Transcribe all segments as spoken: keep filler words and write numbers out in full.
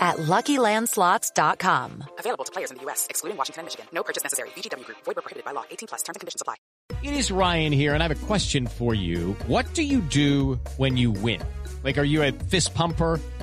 at Lucky Land Slots dot com. Available to players in the U S, excluding Washington and Michigan. No purchase necessary. V G W Group. Void where prohibited by law. eighteen plus. Terms and conditions apply. It is Ryan here, and I have a question for you. What do you do when you win? Like, are you a fist pumper?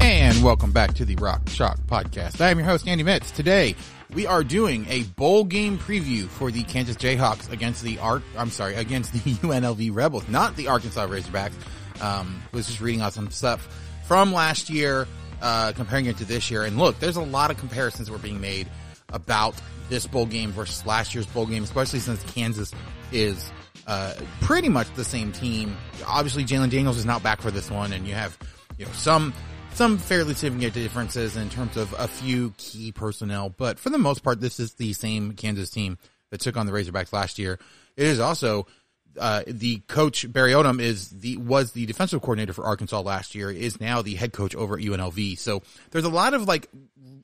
And welcome back to the Rock Chalk Podcast. I am your host, Andy Mitts. Today, we are doing a bowl game preview for the Kansas Jayhawks against the Arc, I'm sorry, against the U N L V Rebels, not the Arkansas Razorbacks. Um, was just reading out some stuff from last year, uh, comparing it to this year. And look, there's a lot of comparisons that were being made about this bowl game versus last year's bowl game, especially since Kansas is uh, pretty much the same team. Obviously, Jalen Daniels is not back for this one, and you have, you know, some Some fairly significant differences in terms of a few key personnel, but for the most part, this is the same Kansas team that took on the Razorbacks last year. It is also, uh, the coach Barry Odom is the, was the defensive coordinator for Arkansas last year, is now the head coach over at U N L V. So there's a lot of like,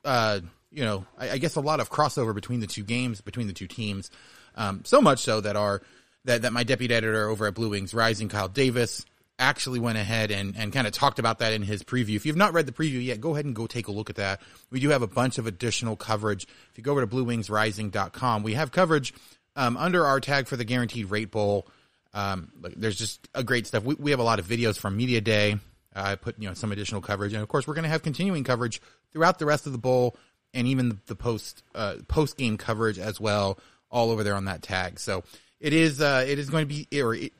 uh, you know, I, I guess a lot of crossover between the two games, between the two teams. Um, so much so that our, that, that my deputy editor over at Blue Wings Rising, Kyle Davis, actually went ahead and, and kind of talked about that in his preview. If you've not read the preview yet, go ahead and go take a look at that. We do have a bunch of additional coverage. If you go over to blue wings rising dot com, we have coverage um, under our tag for the Guaranteed Rate Bowl. Um, there's just a great stuff. We, we have a lot of videos from Media Day. I uh, put you know some additional coverage, and of course, we're going to have continuing coverage throughout the rest of the bowl, and even the, the post uh, post game coverage as well, all over there on that tag. So it is uh, it is going to be or it,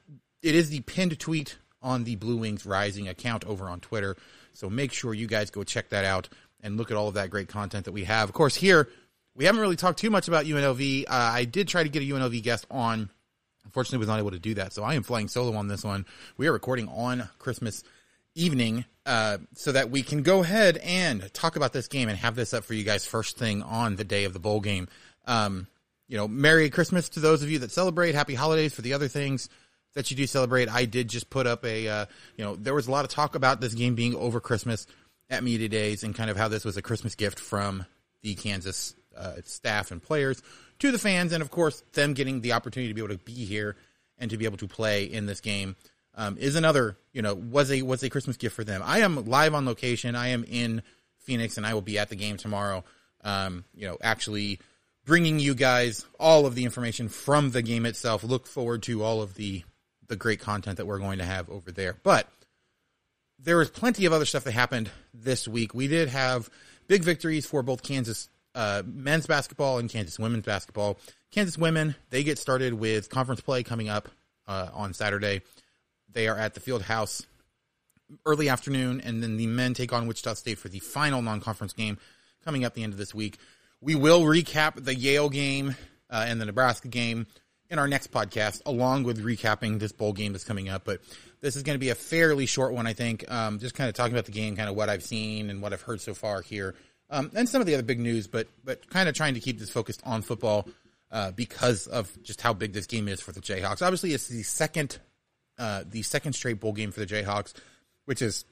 it is the pinned tweet on the Blue Wings Rising account over on Twitter. So make sure you guys go check that out and look at all of that great content that we have. Of course, here, we haven't really talked too much about U N L V. Uh, I did try to get a U N L V guest on. Unfortunately, was not able to do that. So I am flying solo on this one. We are recording on Christmas evening uh, so that we can go ahead and talk about this game and have this up for you guys first thing on the day of the bowl game. Um, you know, Merry Christmas to those of you that celebrate. Happy holidays for the other things that you do celebrate. I did just put up a, uh, you know, there was a lot of talk about this game being over Christmas at Media Days and kind of how this was a Christmas gift from the Kansas uh, staff and players to the fans. And of course, them getting the opportunity to be able to be here and to be able to play in this game um, is another, you know, was a, was a Christmas gift for them. I am live on location. I am in Phoenix and I will be at the game tomorrow. Um, you know, actually bringing you guys all of the information from the game itself. Look forward to all of the, the great content that we're going to have over there. But there was plenty of other stuff that happened this week. We did have big victories for both Kansas uh, men's basketball and Kansas women's basketball. Kansas women, they get started with conference play coming up uh, on Saturday. They are at the field house early afternoon, and then the men take on Wichita State for the final non-conference game coming up the end of this week. We will recap the Yale game uh, and the Nebraska game in our next podcast, along with recapping this bowl game that's coming up. But this is going to be a fairly short one, I think. Um, just kind of talking about the game, kind of what I've seen and what I've heard so far here. Um, and some of the other big news, but but kind of trying to keep this focused on football uh, because of just how big this game is for the Jayhawks. Obviously, it's the second uh, the second straight bowl game for the Jayhawks, which is,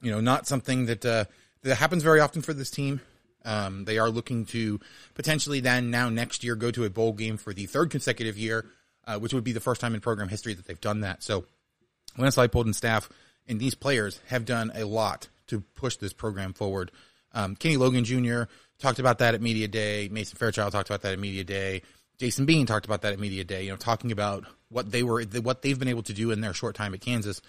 you know, not something that, uh, that happens very often for this team. Um, they are looking to potentially then now next year go to a bowl game for the third consecutive year, uh, which would be the first time in program history that they've done that. So Lance Leipold and staff and these players have done a lot to push this program forward. Um, Kenny Logan Junior talked about that at Media Day. Mason Fairchild talked about that at Media Day. Jason Bean talked about that at Media Day, you know, talking about what they were, what they've been able to do in their short time at Kansas.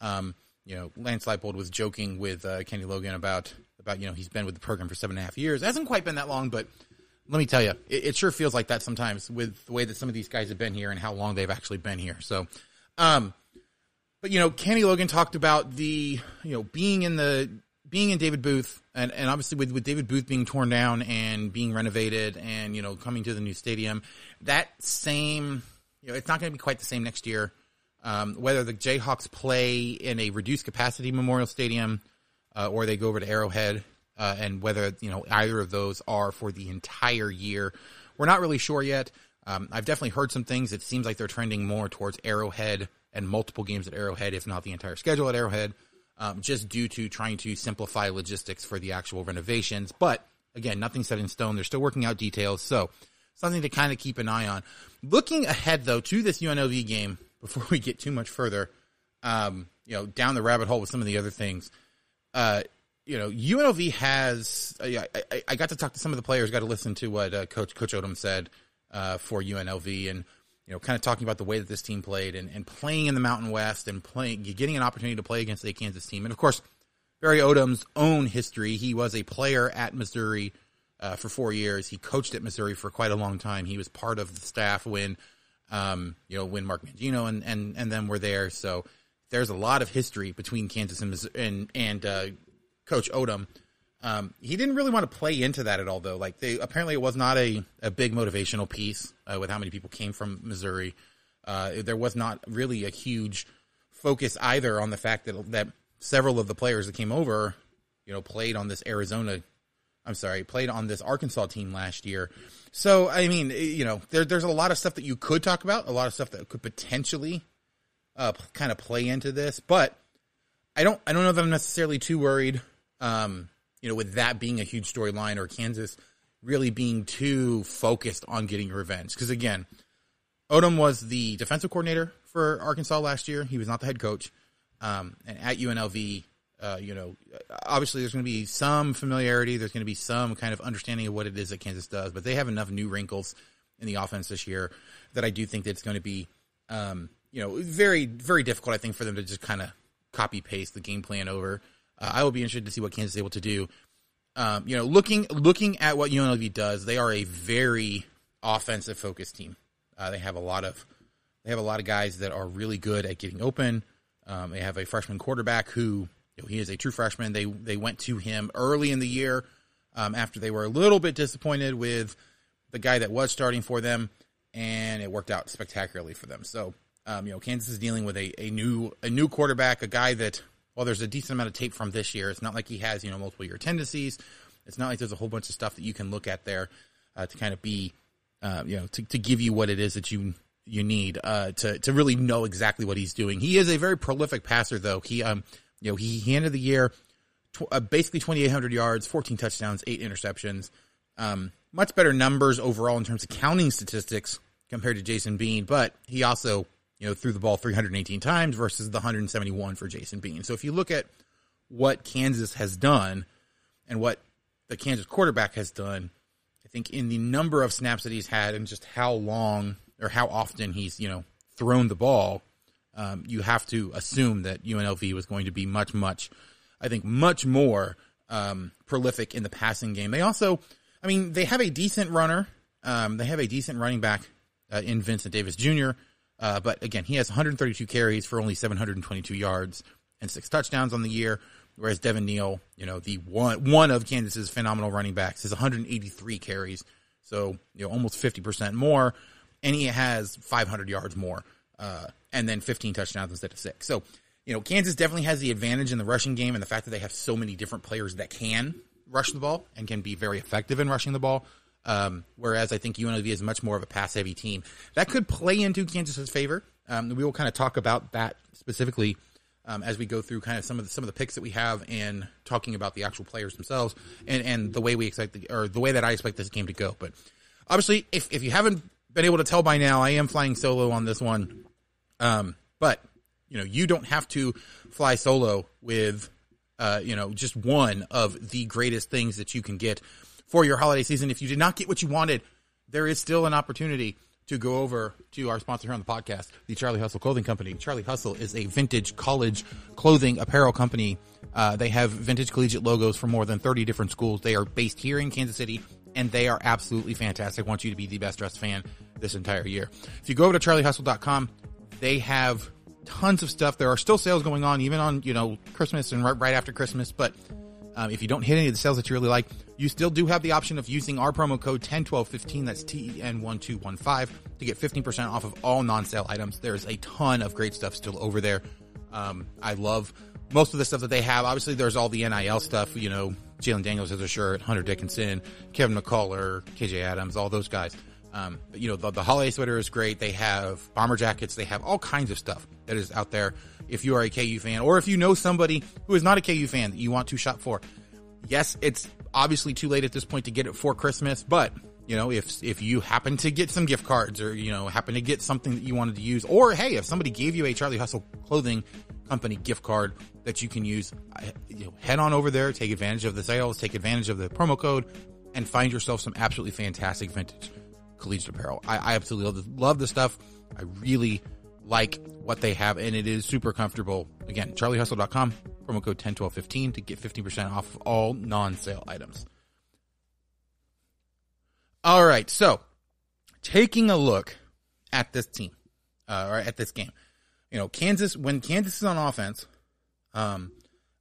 Um, you know, Lance Leipold was joking with uh, Kenny Logan about, about, you know, he's been with the program for seven and a half years. It hasn't quite been that long, but let me tell you, it, it sure feels like that sometimes with the way that some of these guys have been here and how long they've actually been here. So, um, but, you know, Kenny Logan talked about the, you know, being in the, being in David Booth, and, and obviously with, with David Booth being torn down and being renovated and, you know, coming to the new stadium, that same, you know, it's not going to be quite the same next year. Um, whether the Jayhawks play in a reduced capacity Memorial Stadium uh, or they go over to Arrowhead, uh, and whether, you know, either of those are for the entire year, we're not really sure yet. Um, I've definitely heard some things. It seems like they're trending more towards Arrowhead and multiple games at Arrowhead, if not the entire schedule at Arrowhead. Um, just due to trying to simplify logistics for the actual renovations. But, again, nothing's set in stone. They're still working out details, so something to kind of keep an eye on. Looking ahead, though, to this U N L V game, before we get too much further, um, you know, down the rabbit hole with some of the other things, uh, you know, U N L V has uh, – yeah, I, I got to talk to some of the players, got to listen to what uh, Coach Coach Odom said uh, for U N L V, and, you know, kind of talking about the way that this team played and, and playing in the Mountain West and playing, getting an opportunity to play against a Kansas team. And, of course, Barry Odom's own history. He was a player at Missouri uh, for four years. He coached at Missouri for quite a long time. He was part of the staff when, um, you know, when Mark Mangino and, and, and them were there. So there's a lot of history between Kansas and Missouri, and, and uh, Coach Odom. Um, he didn't really want to play into that at all, though. Like, they apparently it was not a, a big motivational piece uh, with how many people came from Missouri. Uh, there was not really a huge focus either on the fact that that several of the players that came over, you know, played on this Arizona. I'm sorry, played on this Arkansas team last year. So I mean, you know, there, there's a lot of stuff that you could talk about, a lot of stuff that could potentially uh, kind of play into this. But I don't, I don't know if I'm necessarily too worried. Um, You know, with that being a huge storyline, or Kansas really being too focused on getting revenge. Because, again, Odom was the defensive coordinator for Arkansas last year. He was not the head coach. Um, and at U N L V, uh, you know, obviously there's going to be some familiarity. There's going to be some kind of understanding of what it is that Kansas does. But they have enough new wrinkles in the offense this year that I do think that it's going to be, um, you know, very, very difficult, I think, for them to just kind of copy-paste the game plan over. Uh, I will be interested to see what Kansas is able to do. Um, you know, looking looking at what U N L V does, they are a very offensive focused team. Uh, they have a lot of they have a lot of guys that are really good at getting open. Um, they have a freshman quarterback who, you know, he is a true freshman. They they went to him early in the year um, after they were a little bit disappointed with the guy that was starting for them, and it worked out spectacularly for them. So, um, you know, Kansas is dealing with a a new a new quarterback, a guy that. Well, there's a decent amount of tape from this year. It's not like he has, you know, multiple year tendencies. It's not like there's a whole bunch of stuff that you can look at there uh, to kind of be, uh, you know, to, to give you what it is that you you need uh, to to really know exactly what he's doing. He is a very prolific passer, though. He, um, you know, he, he ended the year tw- uh, basically twenty-eight hundred yards, fourteen touchdowns, eight interceptions. Um, much better numbers overall in terms of counting statistics compared to Jason Bean, but he also, you know, threw the ball three hundred eighteen times versus the one hundred seventy-one for Jason Bean. So if you look at what Kansas has done and what the Kansas quarterback has done, I think in the number of snaps that he's had and just how long or how often he's, you know, thrown the ball, um, you have to assume that U N L V was going to be much, much, I think much more um, prolific in the passing game. They also, I mean, they have a decent runner. Um, they have a decent running back uh, in Vincent Davis Junior, Uh, but, again, he has one hundred thirty-two carries for only seven hundred twenty-two yards and six touchdowns on the year, whereas Devin Neal, you know, the one one of Kansas's phenomenal running backs, has one hundred eighty-three carries, so, you know, almost fifty percent more, and he has five hundred yards more, uh, and then fifteen touchdowns instead of six. So, you know, Kansas definitely has the advantage in the rushing game and the fact that they have so many different players that can rush the ball and can be very effective in rushing the ball. Um, whereas I think U N L V is much more of a pass-heavy team. That could play into Kansas's favor. Um, we will kind of talk about that specifically um, as we go through kind of some of the, some of the picks that we have and talking about the actual players themselves and, and the way we expect the, or the way that I expect this game to go. But obviously, if, if you haven't been able to tell by now, I am flying solo on this one. Um, but you know, you don't have to fly solo with, uh, you know, just one of the greatest things that you can get for your holiday season. If you did not get what you wanted, there is still an opportunity to go over to our sponsor here on the podcast, the Charlie Hustle Clothing Company. Charlie Hustle is a vintage college clothing apparel company. Uh, they have vintage collegiate logos for more than thirty different schools. They are based here in Kansas City, and they are absolutely fantastic. I want you to be the best dressed fan this entire year. If you go over to charlie hustle dot com, they have tons of stuff. There are still sales going on, even on, you know, Christmas and right, right after Christmas. But um, if you don't hit any of the sales that you really like, you still do have the option of using our promo code ten twelve fifteen, that's T E N one two one five, to get fifteen percent off of all non-sale items. There's a ton of great stuff still over there. Um, I love most of the stuff that they have. Obviously, there's all the N I L stuff, you know, Jalen Daniels has a shirt, Hunter Dickinson, Kevin McCullough, K J Adams, all those guys. Um, but, you know, the, the holiday sweater is great. They have bomber jackets. They have all kinds of stuff that is out there. If you are a K U fan, or if you know somebody who is not a K U fan that you want to shop for, yes, it's obviously too late at this point to get it for Christmas, but you know, if if you happen to get some gift cards, or you know, happen to get something that you wanted to use, or hey, if somebody gave you a Charlie Hustle Clothing Company gift card that you can use, you know, head on over there, take advantage of the sales, take advantage of the promo code, and find yourself some absolutely fantastic vintage collegiate apparel. I, I absolutely love the, love the stuff. I really like what they have, and it is super comfortable. Again, charlie hustle dot com, promo code ten twelve fifteen to get fifteen percent off of all non-sale items. All right, so taking a look at this team, uh, or at this game, you know, Kansas, when Kansas is on offense, um,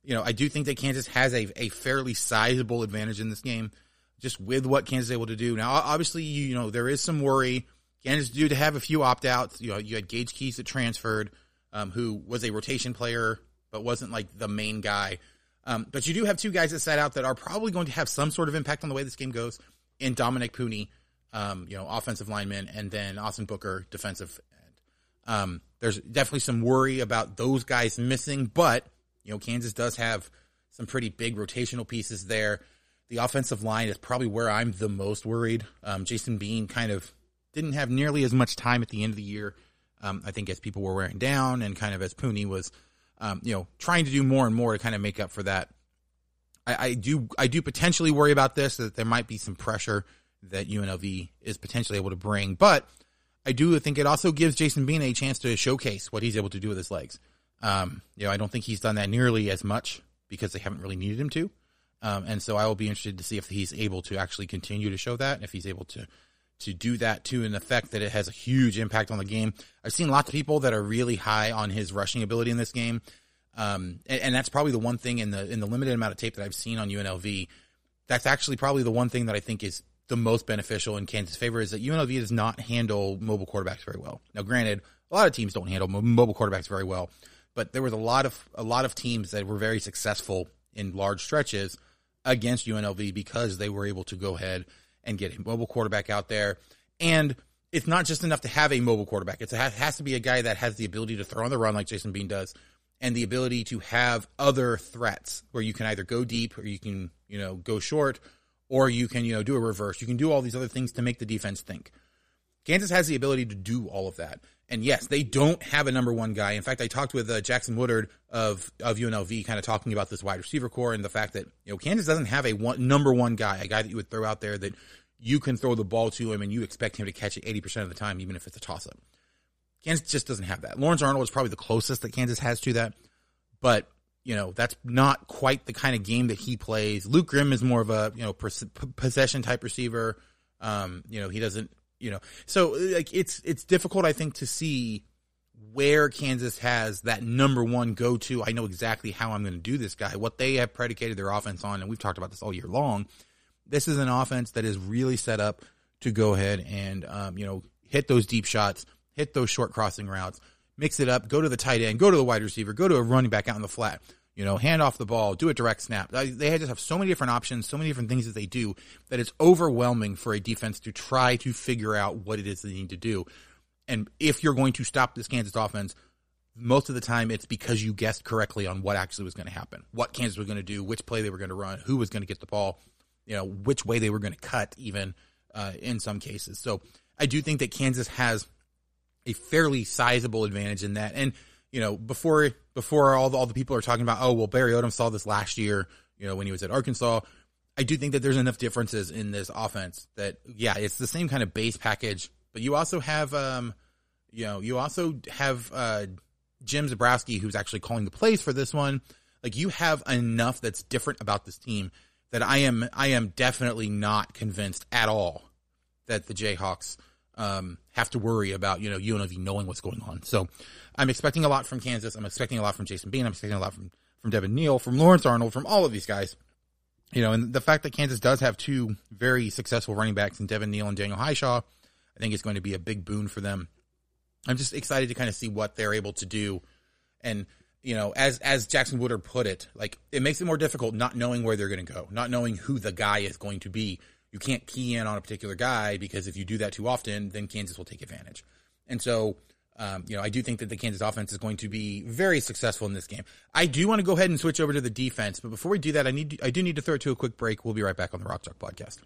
you know, I do think that Kansas has a, a fairly sizable advantage in this game, just with what Kansas is able to do. Now, obviously, you, you know, there is some worry. Kansas due to have a few opt-outs. You know, you had Gage Keys that transferred, um, who was a rotation player, but wasn't like the main guy. Um, but you do have two guys that sat out that are probably going to have some sort of impact on the way this game goes in Dominic Pooney, um, you know, offensive lineman, and then Austin Booker, defensive end. Um, there's definitely some worry about those guys missing, but, you know, Kansas does have some pretty big rotational pieces there. The offensive line is probably where I'm the most worried. Um, Jason Bean kind of didn't have nearly as much time at the end of the year, um, I think, as people were wearing down, and kind of as Pooney was, Um, you know, trying to do more and more to kind of make up for that. I, I do, I do potentially worry about this, that there might be some pressure that U N L V is potentially able to bring, but I do think it also gives Jason Bean a chance to showcase what he's able to do with his legs. Um, you know, I don't think he's done that nearly as much because they haven't really needed him to. Um, and so I will be interested to see if he's able to actually continue to show that, and if he's able to, to do that to an effect that it has a huge impact on the game. I've seen lots of people that are really high on his rushing ability in this game. Um, and, and that's probably the one thing in the, in the limited amount of tape that I've seen on U N L V. That's actually probably the one thing that I think is the most beneficial in Kansas' favor, is that U N L V does not handle mobile quarterbacks very well. Now, granted, a lot of teams don't handle mobile quarterbacks very well, but there was a lot of, a lot of teams that were very successful in large stretches against U N L V because they were able to go ahead and get a mobile quarterback out there. And it's not just enough to have a mobile quarterback. It's, it has to be a guy that has the ability to throw on the run like Jason Bean does, and the ability to have other threats where you can either go deep, or you can, you know, go short, or you can, you know, do a reverse. You can do all these other things to make the defense think. Kansas has the ability to do all of that. And yes, they don't have a number one guy. In fact, I talked with uh, Jackson Woodard of, of U N L V, kind of talking about this wide receiver core, and the fact that, you know, Kansas doesn't have a one, number one guy, a guy that you would throw out there that you can throw the ball to him and you expect him to catch it eighty percent of the time, even if it's a toss-up. Kansas just doesn't have that. Lawrence Arnold is probably the closest that Kansas has to that, but, you know, that's not quite the kind of game that he plays. Luke Grimm is more of a, you know, possession-type receiver. Um, you know, he doesn't... You know, so like it's it's difficult, I think, to see where Kansas has that number one go-to. I know exactly how I'm going to do this guy, what they have predicated their offense on, and we've talked about this all year long. This is an offense that is really set up to go ahead and, um, you know, hit those deep shots, hit those short crossing routes, mix it up, go to the tight end, go to the wide receiver, go to a running back out in the flat, you know, hand off the ball, do a direct snap. They just have so many different options, so many different things that they do, that it's overwhelming for a defense to try to figure out what it is they need to do. And if you're going to stop this Kansas offense, most of the time it's because you guessed correctly on what actually was going to happen, what Kansas was going to do, which play they were going to run, who was going to get the ball, you know, which way they were going to cut even uh, in some cases. So I do think that Kansas has a fairly sizable advantage in that. And, you know, before before all the, all the people are talking about, oh, well, Barry Odom saw this last year, you know, when he was at Arkansas, I do think that there's enough differences in this offense that, yeah, it's the same kind of base package, but you also have, um, you know, you also have uh, Jim Zebrowski, who's actually calling the plays for this one. Like, you have enough that's different about this team that I am, I am definitely not convinced at all that the Jayhawks um, have to worry about, you know, U N L V knowing what's going on. So I'm expecting a lot from Kansas. I'm expecting a lot from Jason Bean. I'm expecting a lot from, from Devin Neal, from Lawrence Arnold, from all of these guys. You know, and the fact that Kansas does have two very successful running backs in Devin Neal and Daniel Hyshaw, I think it's going to be a big boon for them. I'm just excited to kind of see what they're able to do. And, you know, as as Jackson Woodard put it, like, it makes it more difficult not knowing where they're going to go, not knowing who the guy is going to be. You can't key in on a particular guy because if you do that too often, then Kansas will take advantage. And so, um, you know, I do think that the Kansas offense is going to be very successful in this game. I do want to go ahead and switch over to the defense, but before we do that, I need to, I do need to throw it to a quick break. We'll be right back on the Rock Chalk Podcast.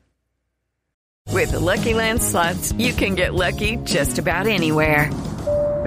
With the Lucky Land Slots, you can get lucky just about anywhere.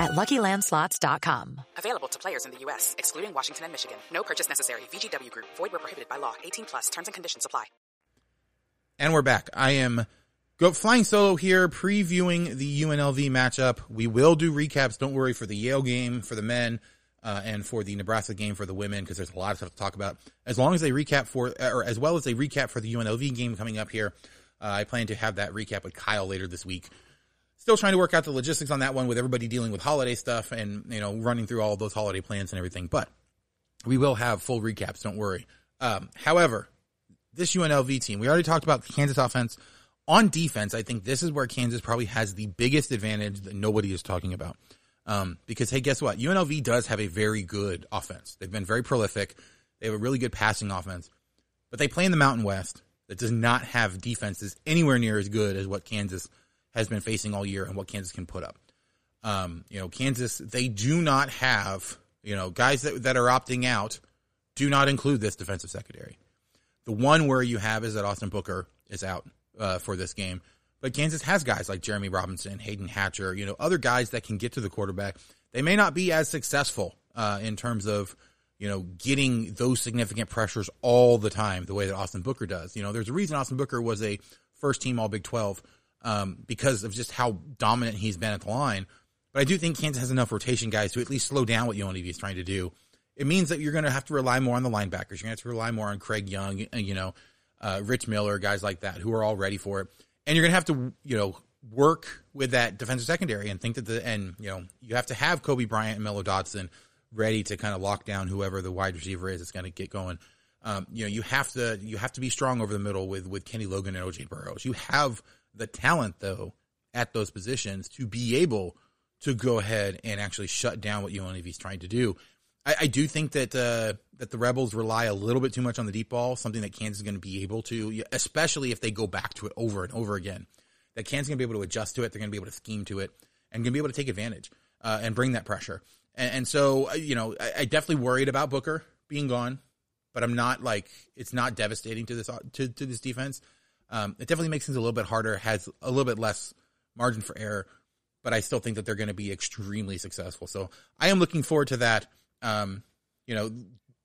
at Lucky Land Slots dot com. Available to players in the U S, excluding Washington and Michigan. No purchase necessary. V G W Group. Void where prohibited by law. eighteen plus. Terms and conditions apply. And we're back. I am go flying solo here, previewing the U N L V matchup. We will do recaps, don't worry, for the Yale game for the men uh, and for the Nebraska game for the women, because there's a lot of stuff to talk about. As long as they recap for, or as well as they recap for the U N L V game coming up here, uh, I plan to have that recap with Kyle later this week. Still trying to work out the logistics on that one with everybody dealing with holiday stuff and, you know, running through all those holiday plans and everything. But we will have full recaps, don't worry. Um, however, this U N L V team, we already talked about the Kansas offense. On defense, I think this is where Kansas probably has the biggest advantage that nobody is talking about. Um, because, hey, guess what? U N L V does have a very good offense. They've been very prolific. They have a really good passing offense. But they play in the Mountain West that does not have defenses anywhere near as good as what Kansas has been facing all year and what Kansas can put up. Um, you know, Kansas, they do not have, you know, guys that, that are opting out do not include this defensive secondary. The one where you have is that Austin Booker is out uh, for this game. But Kansas has guys like Jeremy Robinson, Hayden Hatcher, you know, other guys that can get to the quarterback. They may not be as successful uh, in terms of, you know, getting those significant pressures all the time the way that Austin Booker does. You know, there's a reason Austin Booker was a first-team All Big twelve Um, because of just how dominant he's been at the line. But I do think Kansas has enough rotation guys to at least slow down what U N L V is trying to do. It means that you're going to have to rely more on the linebackers. You're going to have to rely more on Craig Young, you know, uh, Rich Miller, guys like that who are all ready for it. And you're going to have to, you know, work with that defensive secondary and think that the, and, you know, you have to have Kobe Bryant and Melo Dotson ready to kind of lock down whoever the wide receiver is that's going to get going. Um, you know, you have to, you have to be strong over the middle with, with Kenny Logan and O J Burrows. You have the talent, though, at those positions to be able to go ahead and actually shut down what U N L V is trying to do. I, I do think that uh, that the Rebels rely a little bit too much on the deep ball, something that Kansas is going to be able to, especially if they go back to it over and over again. that Kansas is going to be able to adjust to it. They're going to be able to scheme to it and going to be able to take advantage uh, and bring that pressure. And, and so, you know, I, I definitely worried about Booker being gone, but I'm not like, it's not devastating to this, to, to this defense. Um, it definitely makes things a little bit harder, has a little bit less margin for error, but I still think that they're going to be extremely successful. So I am looking forward to that. Um, you know,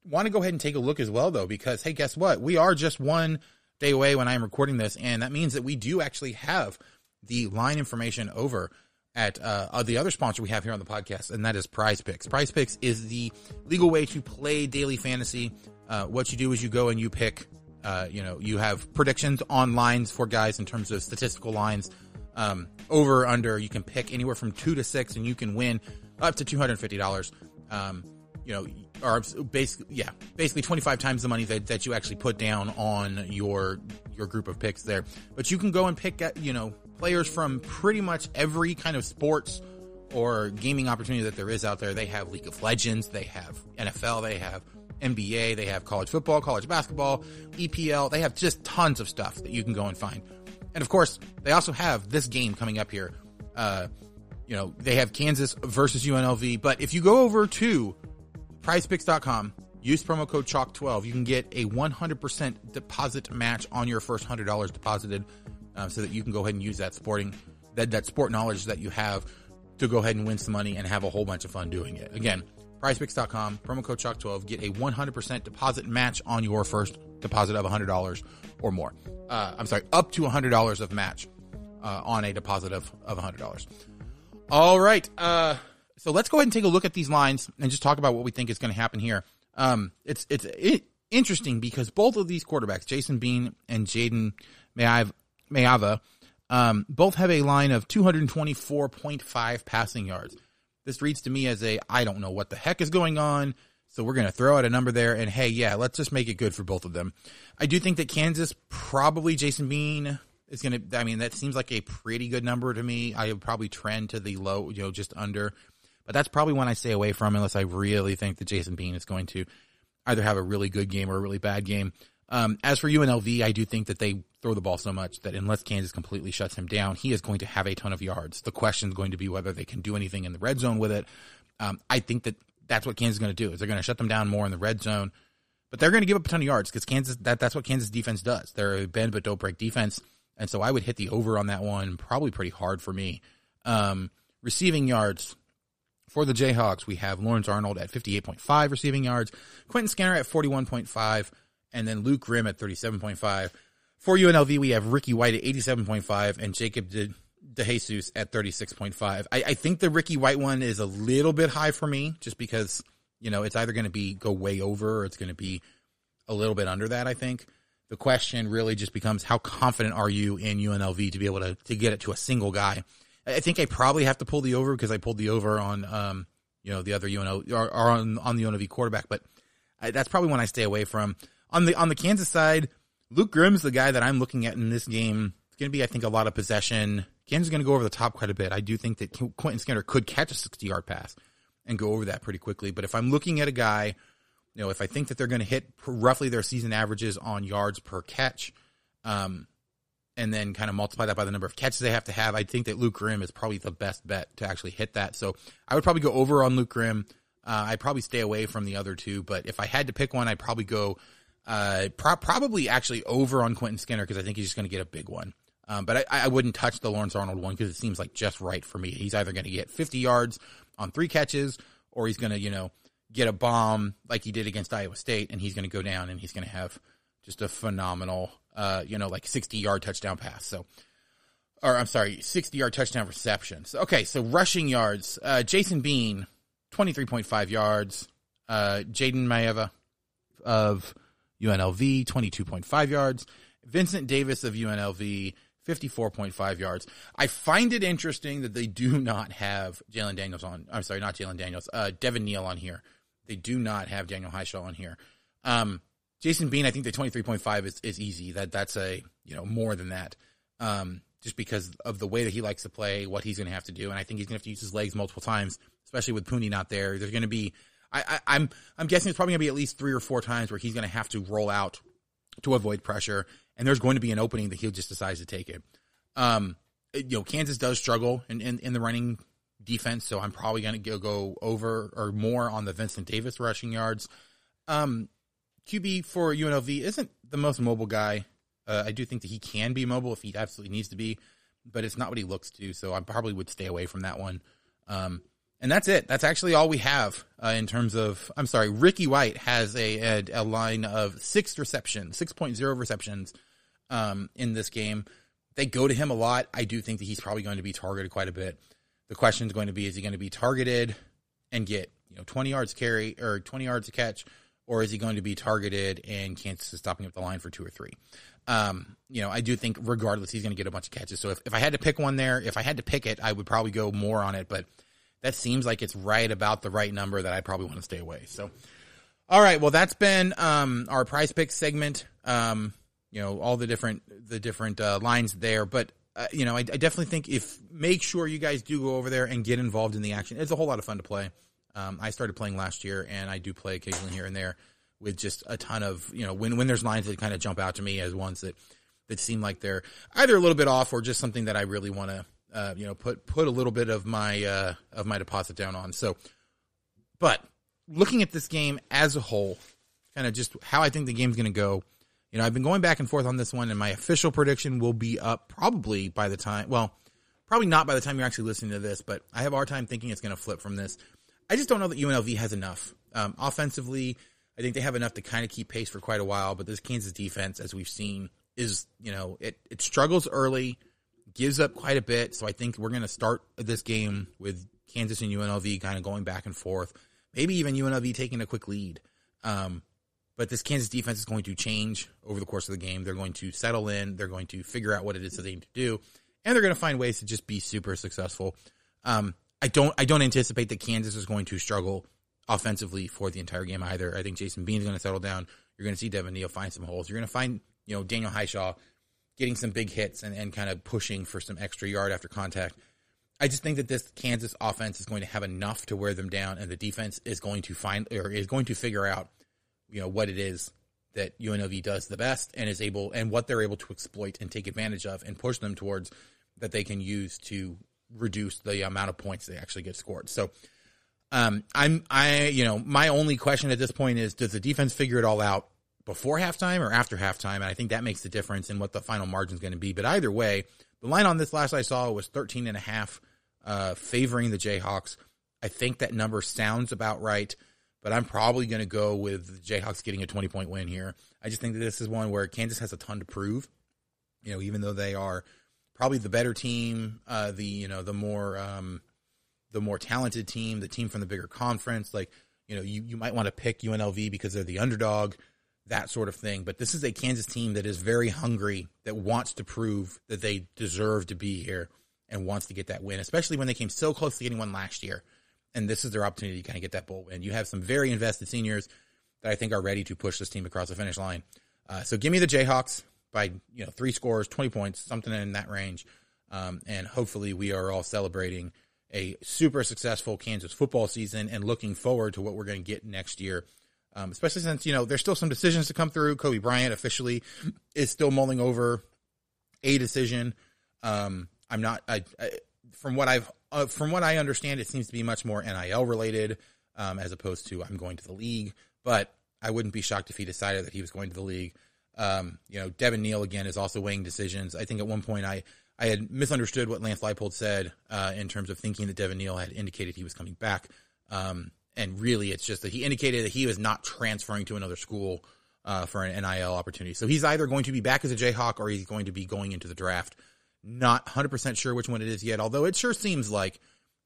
want to go ahead and take a look as well, though, because, hey, guess what? We are just one day away when I'm recording this, and that means that we do actually have the line information over at uh, the other sponsor we have here on the podcast, and that is Prize Picks. Prize Picks is the legal way to play daily fantasy. Uh, what you do is you go and you pick, uh, you know, you have predictions on lines for guys in terms of statistical lines, um, over, under. You can pick anywhere from two to six, and you can win up to two hundred fifty dollars. Um, you know, or basically, yeah, basically twenty-five times the money that, that you actually put down on your, your group of picks there. But you can go and pick, you know, players from pretty much every kind of sports or gaming opportunity that there is out there. They have League of Legends, they have N F L, they have N B A, they have college football, college basketball, E P L. They have just tons of stuff that you can go and find. And of course, they also have this game coming up here. Uh, you know, they have Kansas versus U N L V, but if you go over to prize picks dot com, use promo code chalk twelve, you can get a one hundred percent deposit match on your first one hundred dollars deposited, uh, so that you can go ahead and use that sporting that, that sport knowledge that you have to go ahead and win some money and have a whole bunch of fun doing it. Again, prize picks dot com, promo code chalk twelve, get a one hundred percent deposit match on your first deposit of one hundred dollars or more. Uh, I'm sorry, up to one hundred dollars of match uh, on a deposit of, of one hundred dollars. All right, uh... so let's go ahead and take a look at these lines and just talk about what we think is going to happen here. Um, it's it's it, interesting because both of these quarterbacks, Jason Bean and Jayden Maiava, um, both have a line of two hundred twenty-four point five passing yards. This reads to me as a, I don't know what the heck is going on, so we're going to throw out a number there, and hey, yeah, let's just make it good for both of them. I do think that Kansas, probably Jason Bean is going to, I mean, that seems like a pretty good number to me. I would probably trend to the low, you know, just under. But that's probably one I stay away from unless I really think that Jason Bean is going to either have a really good game or a really bad game. Um, as for U N L V, I do think that they throw the ball so much that unless Kansas completely shuts him down, he is going to have a ton of yards. The question is going to be whether they can do anything in the red zone with it. Um, I think that that's what Kansas is going to do, is they're going to shut them down more in the red zone. But they're going to give up a ton of yards because Kansas that, that's what Kansas defense does. They're a bend but don't break defense. And so I would hit the over on that one probably pretty hard for me. Um, receiving yards. For the Jayhawks, we have Lawrence Arnold at fifty-eight point five receiving yards, Quentin Skinner at forty-one point five, and then Luke Grimm at thirty-seven point five. For U N L V, we have Ricky White at eighty-seven point five and Jacob De- DeJesus at thirty-six point five. I-, I think the Ricky White one is a little bit high for me just because, you know, it's either going to be go way over or it's going to be a little bit under that, I think. The question really just becomes how confident are you in U N L V to be able to, to get it to a single guy? I think I probably have to pull the over because I pulled the over on, um, you know, the other U N L V or, or on, on the U N L V quarterback, but I, that's probably one I stay away from. On the on the Kansas side, Luke Grimm's the guy that I'm looking at in this game. It's going to be, I think, a lot of possession. Kansas is going to go over the top quite a bit. I do think that Quentin Skinner could catch a sixty-yard pass and go over that pretty quickly. But if I'm looking at a guy, you know, if I think that they're going to hit roughly their season averages on yards per catch, um. and then kind of multiply that by the number of catches they have to have, I think that Luke Grimm is probably the best bet to actually hit that. So I would probably go over on Luke Grimm. Uh, I'd probably stay away from the other two, but if I had to pick one, I'd probably go uh, pro- probably actually over on Quentin Skinner because I think he's just going to get a big one. Um, but I, I wouldn't touch the Lawrence Arnold one because it seems like just right for me. He's either going to get fifty yards on three catches or he's going to, you know, get a bomb like he did against Iowa State, and he's going to go down and he's going to have just a phenomenal, uh, you know, like sixty-yard touchdown pass. So, or I'm sorry, sixty-yard touchdown reception. So, okay, so rushing yards. Uh, Jason Bean, twenty-three point five yards. Uh, Jayden Maiava of U N L V, twenty-two point five yards. Vincent Davis of U N L V, fifty-four point five yards. I find it interesting that they do not have Jalen Daniels on. I'm sorry, not Jalen Daniels. Uh, Devin Neal on here. They do not have Daniel Hyshaw on here. Um, Jason Bean, I think the twenty-three point five is, is easy. That that's a, you know, more than that. Um, just because of the way that he likes to play, what he's going to have to do. And I think he's going to have to use his legs multiple times, especially with Pooney not there. There's going to be, I, I, I'm, I'm guessing it's probably going to be at least three or four times where he's going to have to roll out to avoid pressure. And there's going to be an opening that he'll just decides to take it. Um, you know, Kansas does struggle in, in, in the running defense, so I'm probably going to go over or more on the Vincent Davis rushing yards. Um, Q B for U N L V isn't the most mobile guy. Uh, I do think that he can be mobile if he absolutely needs to be, but it's not what he looks to, so I probably would stay away from that one. Um, and that's it. That's actually all we have uh, in terms of, I'm sorry, Ricky White has a, a, a line of six receptions, six point oh receptions um, in this game. They go to him a lot. I do think that he's probably going to be targeted quite a bit. The question is going to be, is he going to be targeted and get, you know, twenty yards carry or twenty yards a catch, or is he going to be targeted and Kansas is stopping up the line for two or three? Um, you know, I do think regardless, he's going to get a bunch of catches. So if, if I had to pick one there, if I had to pick it, I would probably go more on it, but that seems like it's right about the right number that I probably want to stay away. So, all right, well, that's been, um, our Prize Picks segment. Um, you know, all the different, the different, uh, lines there, but, Uh, you know, I, I definitely think if make sure you guys do go over there and get involved in the action. It's a whole lot of fun to play. Um, I started playing last year, and I do play occasionally here and there with just a ton of, you know, when when there's lines that kind of jump out to me as ones that, that seem like they're either a little bit off or just something that I really want to, uh, you know, put put a little bit of my uh, of my deposit down on. So, but looking at this game as a whole, kind of just how I think the game's going to go. You know, I've been going back and forth on this one, and my official prediction will be up probably by the time, well, probably not by the time you're actually listening to this, but I have a hard time thinking it's going to flip from this. I just don't know that U N L V has enough. Um, offensively, I think they have enough to kind of keep pace for quite a while, but this Kansas defense, as we've seen, is, you know, it, it struggles early, gives up quite a bit, so I think we're going to start this game with Kansas and U N L V kind of going back and forth, maybe even U N L V taking a quick lead. Um But this Kansas defense is going to change over the course of the game. They're going to settle in. They're going to figure out what it is that they need to do. And they're going to find ways to just be super successful. Um, I don't I don't anticipate that Kansas is going to struggle offensively for the entire game either. I think Jason Bean is going to settle down. You're going to see Devin Neal find some holes. You're going to find, you know, Daniel Hyshaw getting some big hits and, and kind of pushing for some extra yard after contact. I just think that this Kansas offense is going to have enough to wear them down, and the defense is going to find or is going to figure out, you know, what it is that U N L V does the best and is able, and what they're able to exploit and take advantage of and push them towards that they can use to reduce the amount of points they actually get scored. So um, I'm, I, you know, my only question at this point is, does the defense figure it all out before halftime or after halftime? And I think that makes the difference in what the final margin is going to be. But either way, the line on this last I saw was thirteen and a half, uh, favoring the Jayhawks. I think that number sounds about right, but I'm probably going to go with the Jayhawks getting a twenty-point win here. I just think that this is one where Kansas has a ton to prove. You know, even though they are probably the better team, uh, the you know the more um, the more talented team, the team from the bigger conference. Like, you know, you, you might want to pick U N L V because they're the underdog, that sort of thing. But this is a Kansas team that is very hungry, that wants to prove that they deserve to be here and wants to get that win, especially when they came so close to getting one last year. And this is their opportunity to kind of get that bowl win. You have some very invested seniors that I think are ready to push this team across the finish line. Uh, so give me the Jayhawks by, you know, three scores, twenty points, something in that range. Um, and hopefully we are all celebrating a super successful Kansas football season and looking forward to what we're going to get next year. Um, especially since, you know, there's still some decisions to come through. Kobe Bryant officially is still mulling over a decision. Um, I'm not, I, I from what I've, Uh, from what I understand, it seems to be much more N I L related um, as opposed to I'm going to the league. But I wouldn't be shocked if he decided that he was going to the league. Um, you know, Devin Neal, again, is also weighing decisions. I think at one point I, I had misunderstood what Lance Leipold said uh, in terms of thinking that Devin Neal had indicated he was coming back. Um, and really, it's just that he indicated that he was not transferring to another school uh, for an N I L opportunity. So he's either going to be back as a Jayhawk or he's going to be going into the draft. Not one hundred percent sure which one it is yet, although it sure seems like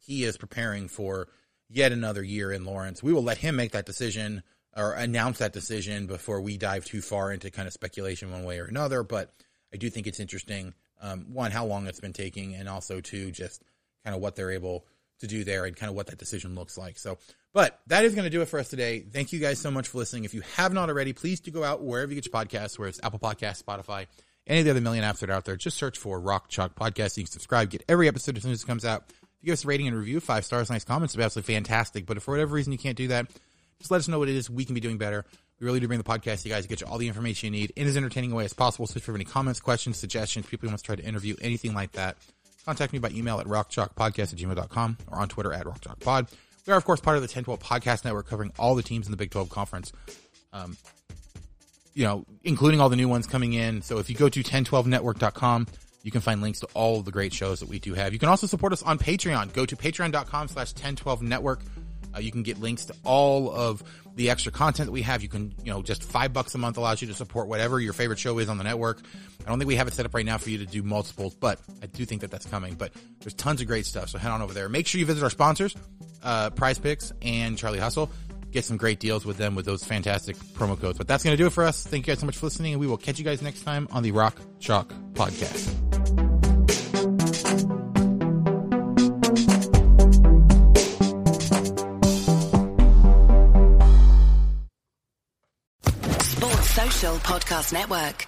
he is preparing for yet another year in Lawrence. We will let him make that decision or announce that decision before we dive too far into kind of speculation one way or another. But I do think it's interesting, um, one, how long it's been taking, and also, two, just kind of what they're able to do there and kind of what that decision looks like. So, but that is going to do it for us today. Thank you guys so much for listening. If you have not already, please do go out wherever you get your podcasts, whether it's Apple Podcasts, Spotify, any of the other million apps that are out there. Just search for Rock Chalk Podcast. You can subscribe, get every episode as soon as it comes out. If you give us a rating and review, five stars, nice comments, would be absolutely fantastic. But if for whatever reason you can't do that, just let us know what it is we can be doing better. We really do bring the podcast to you guys to get you all the information you need in as entertaining a way as possible. So if you have any comments, questions, suggestions, people who want to try to interview, anything like that, Contact me by email at rock chalk podcast at gmail dot com or on Twitter at rock chalk pod. We are, of course, part of the ten twelve Podcast Network, covering all the teams in the Big twelve Conference, um, you know, including all the new ones coming in. So if you go to ten twelve network dot com, you can find links to all of the great shows that we do have. You can also support us on Patreon. Go to patreon dot com slash ten twelve network. Uh, you can get links to all of the extra content that we have. You can, you know, just five bucks a month allows you to support whatever your favorite show is on the network. I don't think we have it set up right now for you to do multiples, but I do think that that's coming. But there's tons of great stuff, so head on over there. Make sure you visit our sponsors, uh, Prize Picks and Charlie Hustle. Get some great deals with them with those fantastic promo codes. But that's going to do it for us. Thank you guys so much for listening, and we will catch you guys next time on the Rock Chalk Podcast. Podcast Network.